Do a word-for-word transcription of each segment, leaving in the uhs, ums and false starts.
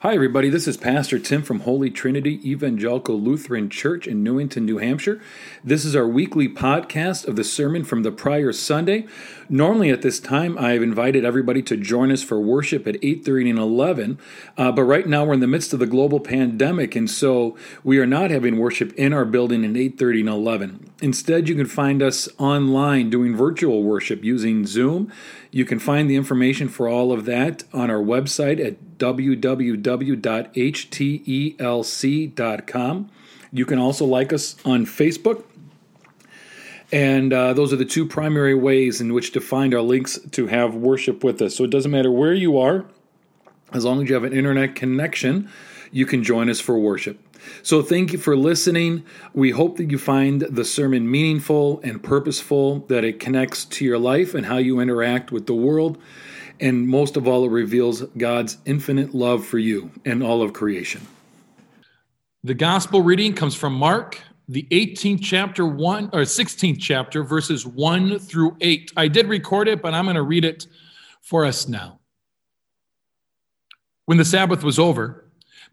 Hi, everybody. This is Pastor Tim from Holy Trinity Evangelical Lutheran Church in Newington, New Hampshire. This is our weekly podcast of the sermon from the prior Sunday. Normally at this time, I've invited everybody to join us for worship at eight thirty and eleven, uh, but right now we're in the midst of the global pandemic, and so we are not having worship in our building at eight thirty and eleven. Instead, you can find us online doing virtual worship using Zoom. You can find the information for all of that on our website at w w w dot h t e l c dot com. You can also like us on Facebook. And uh, those are the two primary ways in which to find our links to have worship with us. So it doesn't matter where you are, as long as you have an internet connection, you can join us for worship. So thank you for listening. We hope that you find the sermon meaningful and purposeful, that it connects to your life and how you interact with the world. And most of all, it reveals God's infinite love for you and all of creation. The gospel reading comes from Mark, the eighteenth chapter, one or sixteenth chapter, verses one through eight. I did record it, but I'm going to read it for us now. When the Sabbath was over,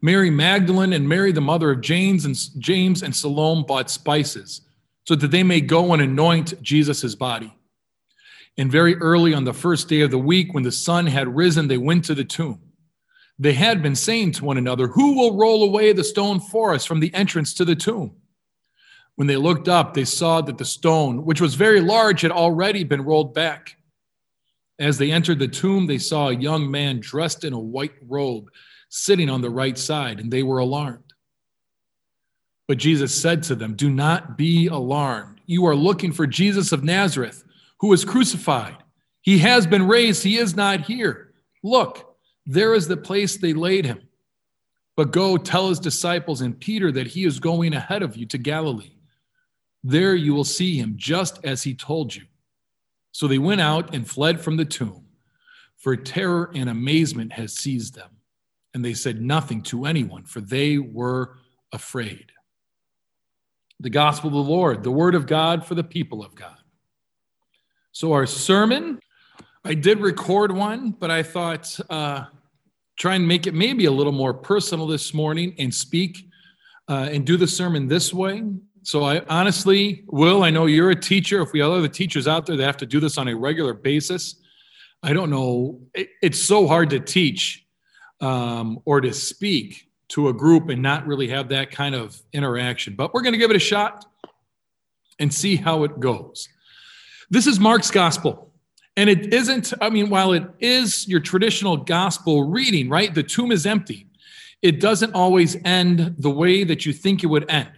Mary Magdalene and Mary, the mother of James and James and Salome, bought spices so that they may go and anoint Jesus' body. And very early on the first day of the week, when the sun had risen, they went to the tomb. They had been saying to one another, "Who will roll away the stone for us from the entrance to the tomb?" When they looked up, they saw that the stone, which was very large, had already been rolled back. As they entered the tomb, they saw a young man dressed in a white robe sitting on the right side, and they were alarmed. But Jesus said to them, "Do not be alarmed. You are looking for Jesus of Nazareth, who was crucified. He has been raised. He is not here. Look, there is the place they laid him. But go tell his disciples and Peter that he is going ahead of you to Galilee. There you will see him, just as he told you." So they went out and fled from the tomb, for terror and amazement had seized them. And they said nothing to anyone, for they were afraid. The gospel of the Lord, the word of God for the people of God. So our sermon, I did record one, but I thought uh, try and make it maybe a little more personal this morning and speak uh, and do the sermon this way. So I honestly, Will, I know you're a teacher. If we have other teachers out there that have to do this on a regular basis, I don't know. It, it's so hard to teach um, or to speak to a group and not really have that kind of interaction. But we're going to give it a shot and see how it goes. This is Mark's gospel, and it isn't, I mean, while it is your traditional gospel reading, right, the tomb is empty, it doesn't always end the way that you think it would end,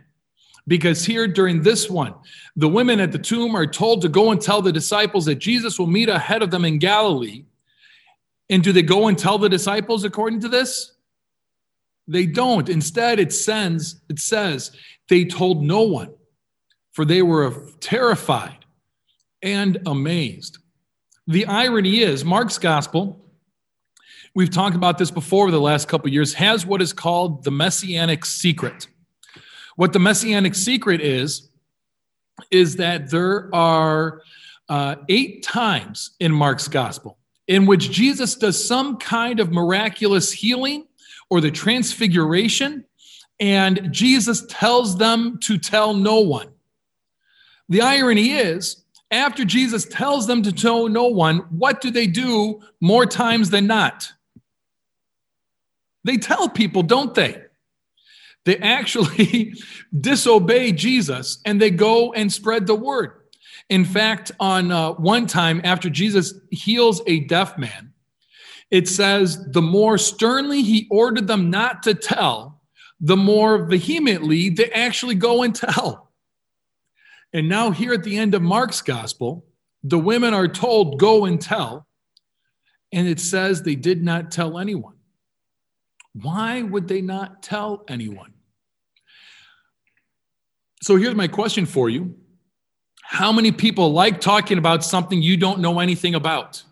because here during this one, the women at the tomb are told to go and tell the disciples that Jesus will meet ahead of them in Galilee, and do they go and tell the disciples according to this? They don't. Instead, it sends, it says, they told no one, for they were terrified and amazed. The irony is, Mark's gospel, we've talked about this before over the last couple of years, has what is called the Messianic secret. What the Messianic secret is, is that there are uh, eight times in Mark's gospel in which Jesus does some kind of miraculous healing or the transfiguration, and Jesus tells them to tell no one. The irony is, after Jesus tells them to tell no one, what do they do more times than not? They tell people, don't they? They actually disobey Jesus, and they go and spread the word. In fact, on uh, one time after Jesus heals a deaf man, it says, the more sternly he ordered them not to tell, the more vehemently they actually go and tell. And now here at the end of Mark's gospel, the women are told, go and tell. And it says they did not tell anyone. Why would they not tell anyone? So here's my question for you. How many people like talking about something you don't know anything about?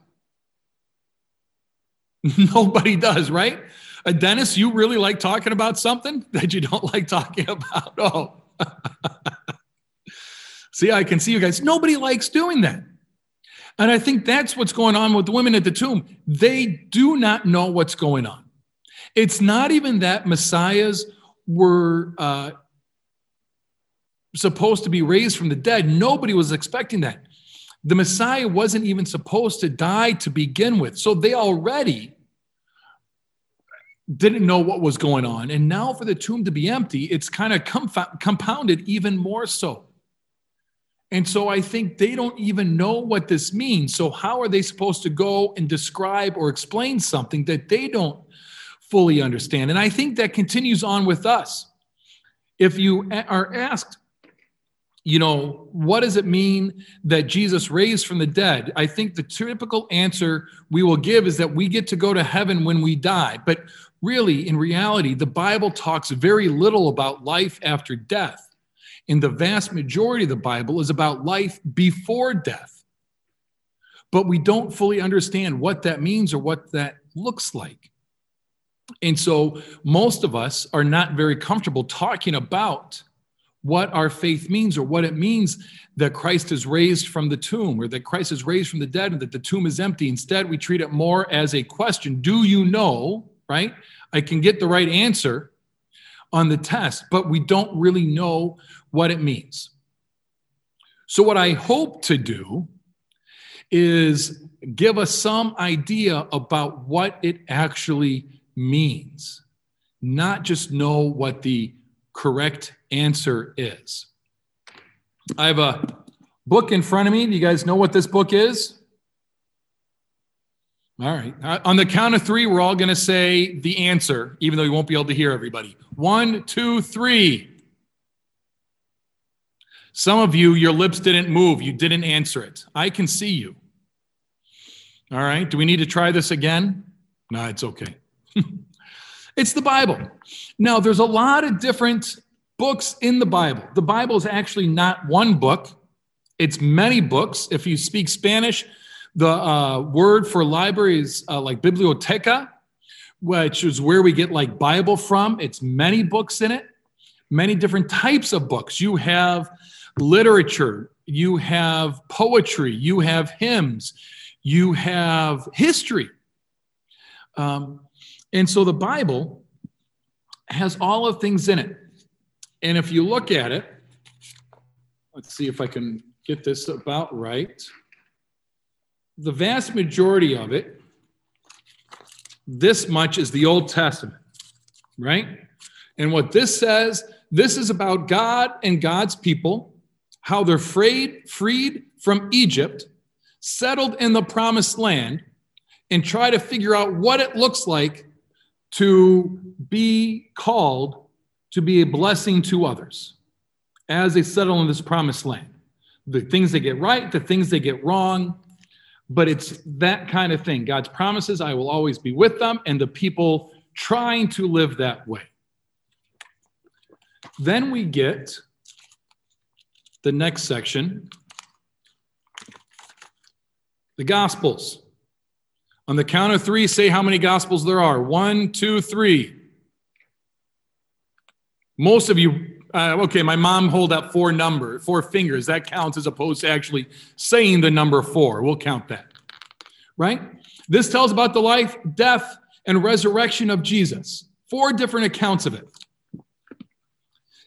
Nobody does, right? Uh, Dennis, you really like talking about something that you don't like talking about? Oh, see, I can see you guys. Nobody likes doing that. And I think that's what's going on with the women at the tomb. They do not know what's going on. It's not even that messiahs were uh, supposed to be raised from the dead. Nobody was expecting that. The Messiah wasn't even supposed to die to begin with. So they already didn't know what was going on. And now for the tomb to be empty, it's kind of comf- compounded even more so. And so I think they don't even know what this means. So how are they supposed to go and describe or explain something that they don't fully understand? And I think that continues on with us. If you are asked, you know, what does it mean that Jesus raised from the dead? I think the typical answer we will give is that we get to go to heaven when we die. But really, in reality, the Bible talks very little about life after death. And the vast majority of the Bible is about life before death. But we don't fully understand what that means or what that looks like. And so most of us are not very comfortable talking about what our faith means, or what it means that Christ is raised from the tomb, or that Christ is raised from the dead and that the tomb is empty. Instead, we treat it more as a question. Do you know, right? I can get the right answer on the test, but we don't really know what it means. So what I hope to do is give us some idea about what it actually means, not just know what the correct answer is. I have a book in front of me. Do you guys know what this book is? All right. On the count of three, we're all going to say the answer, even though you won't be able to hear everybody. One, two, three. Some of you, your lips didn't move. You didn't answer it. I can see you. All right. Do we need to try this again? No, it's okay. It's the Bible. Now, there's a lot of different books in the Bible. The Bible is actually not one book. It's many books. If you speak Spanish, the uh, word for library is uh, like biblioteca, which is where we get like Bible from. It's many books in it, many different types of books. You have literature. You have poetry. You have hymns. You have history. Um, and so the Bible has all of things in it. And if you look at it, let's see if I can get this about right. The vast majority of it, this much is the Old Testament, right? And what this says, this is about God and God's people, how they're freed, freed from Egypt, settled in the promised land, and try to figure out what it looks like to be called to be a blessing to others as they settle in this promised land. The things they get right, the things they get wrong, but it's that kind of thing. God's promises, I will always be with them, and the people trying to live that way. Then we get the next section, the Gospels. On the count of three, say how many Gospels there are. One, two, three. Most of you, uh, okay, my mom held up four number, four fingers. That counts as opposed to actually saying the number four. We'll count that, right? This tells about the life, death, and resurrection of Jesus. Four different accounts of it.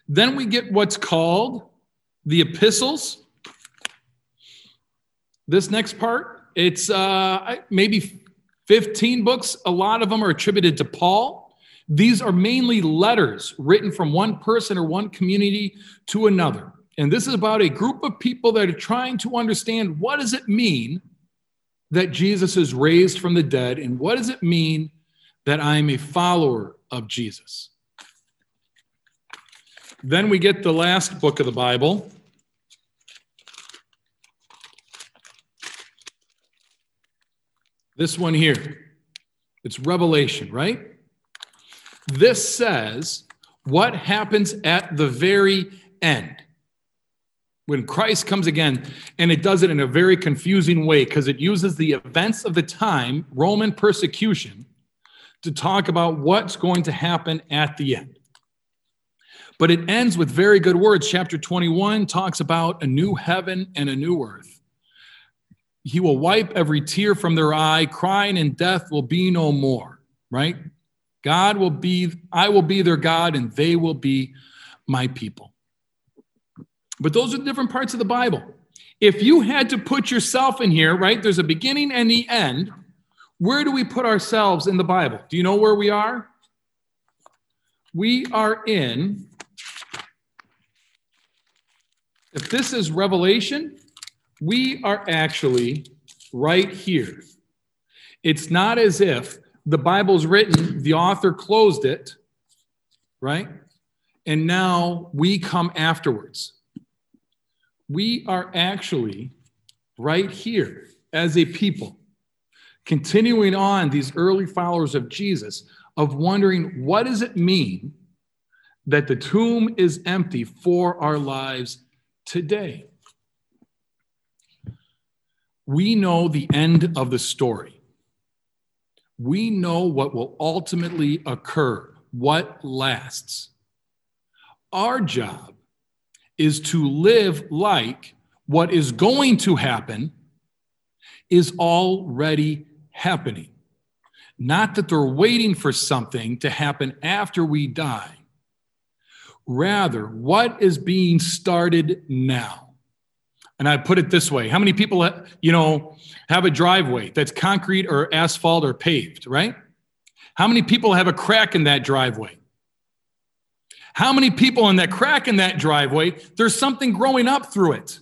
Then we get what's called the epistles. This next part, it's uh, maybe fifteen books. A lot of them are attributed to Paul. These are mainly letters written from one person or one community to another. And this is about a group of people that are trying to understand, what does it mean that Jesus is raised from the dead? And what does it mean that I'm a follower of Jesus? Then we get the last book of the Bible. This one here. It's Revelation, right? This says what happens at the very end, when Christ comes again, and it does it in a very confusing way because it uses the events of the time, Roman persecution, to talk about what's going to happen at the end. But it ends with very good words. Chapter twenty-one talks about a new heaven and a new earth. He will wipe every tear from their eye. Crying and death will be no more, right? God will be, I will be their God, and they will be my people. But those are the different parts of the Bible. If you had to put yourself in here, right, there's a beginning and the end. Where do we put ourselves in the Bible? Do you know where we are? We are in, if this is Revelation, we are actually right here. It's not as if the Bible's written, the author closed it, right? And now we come afterwards. We are actually right here as a people, continuing on these early followers of Jesus, of wondering, what does it mean that the tomb is empty for our lives today? We know the end of the story. We know what will ultimately occur, what lasts. Our job is to live like what is going to happen is already happening. Not that they're waiting for something to happen after we die. Rather, what is being started now? And I put it this way. How many people, you know, have a driveway that's concrete or asphalt or paved, right? How many people have a crack in that driveway? How many people in that crack in that driveway, there's something growing up through it?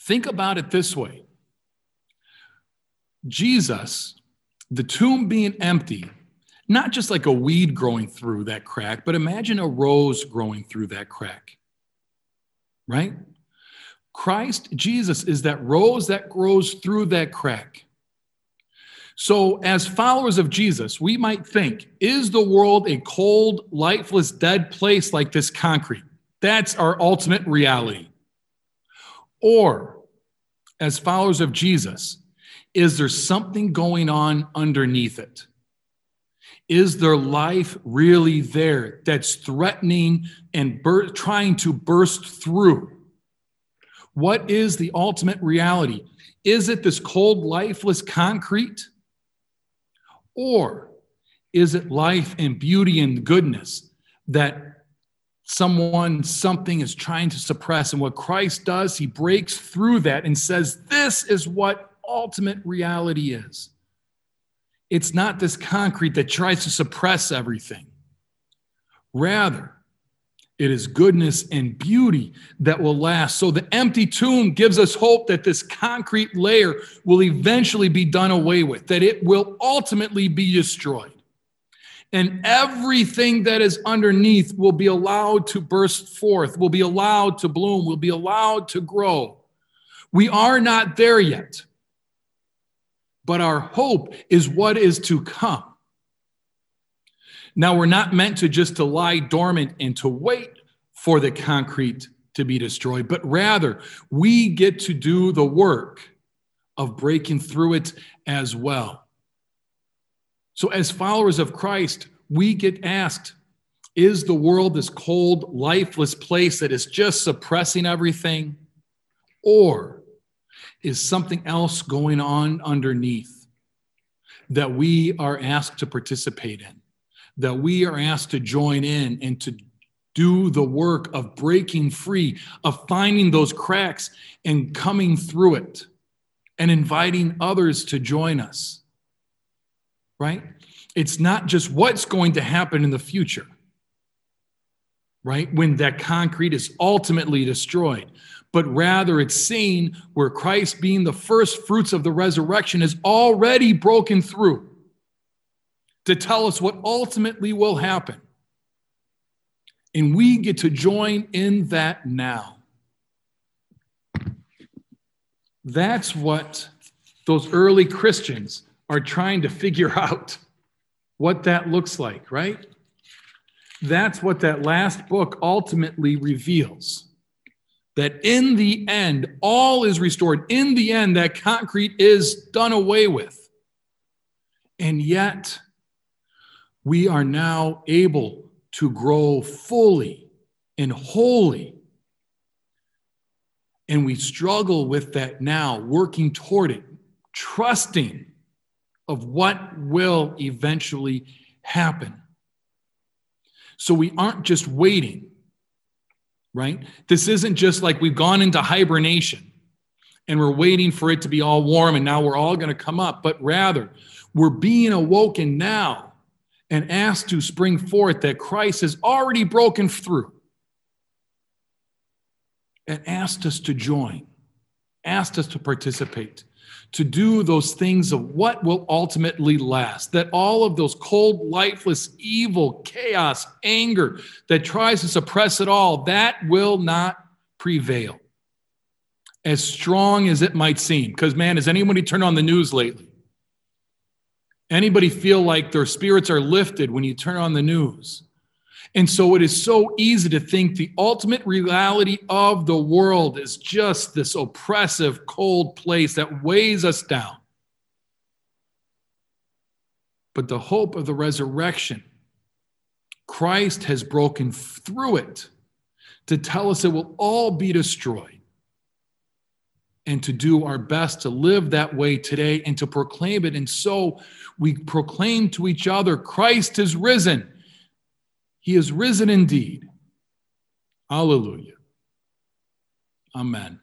Think about it this way. Jesus, the tomb being empty, not just like a weed growing through that crack, but imagine a rose growing through that crack, right? Christ Jesus is that rose that grows through that crack. So as followers of Jesus, we might think, is the world a cold, lifeless, dead place like this concrete? That's our ultimate reality. Or, as followers of Jesus, is there something going on underneath it? Is there life really there that's threatening and bur- trying to burst through? What is the ultimate reality? Is it this cold, lifeless concrete? Or is it life and beauty and goodness that someone, something is trying to suppress? And what Christ does, he breaks through that and says, this is what ultimate reality is. It's not this concrete that tries to suppress everything. Rather, it is goodness and beauty that will last. So the empty tomb gives us hope that this concrete layer will eventually be done away with, that it will ultimately be destroyed. And everything that is underneath will be allowed to burst forth, will be allowed to bloom, will be allowed to grow. We are not there yet, but our hope is what is to come. Now, we're not meant to just to lie dormant and to wait for the concrete to be destroyed, but rather we get to do the work of breaking through it as well. So as followers of Christ, we get asked, is the world this cold, lifeless place that is just suppressing everything? Or is something else going on underneath that we are asked to participate in, that we are asked to join in and to do the work of breaking free, of finding those cracks and coming through it and inviting others to join us, right? It's not just what's going to happen in the future, right, when that concrete is ultimately destroyed, but rather it's seen where Christ, being the first fruits of the resurrection, is already broken through to tell us what ultimately will happen. And we get to join in that now. That's what those early Christians are trying to figure out, what that looks like, right? That's what that last book ultimately reveals. That in the end, all is restored. In the end, that concrete is done away with. And yet, we are now able to grow fully and wholly. And we struggle with that now, working toward it, trusting of what will eventually happen. So we aren't just waiting, right? This isn't just like we've gone into hibernation and we're waiting for it to be all warm and now we're all going to come up, but rather we're being awoken now and asked to spring forth that Christ has already broken through and asked us to join, asked us to participate, to do those things of what will ultimately last, that all of those cold, lifeless, evil, chaos, anger that tries to suppress it all, that will not prevail, as strong as it might seem. Because, man, has anybody turned on the news lately? Anybody feel like their spirits are lifted when you turn on the news? And so it is so easy to think the ultimate reality of the world is just this oppressive, cold place that weighs us down. But the hope of the resurrection, Christ has broken through it to tell us it will all be destroyed, and to do our best to live that way today and to proclaim it. And so we proclaim to each other, Christ is risen. He is risen indeed. Hallelujah. Amen.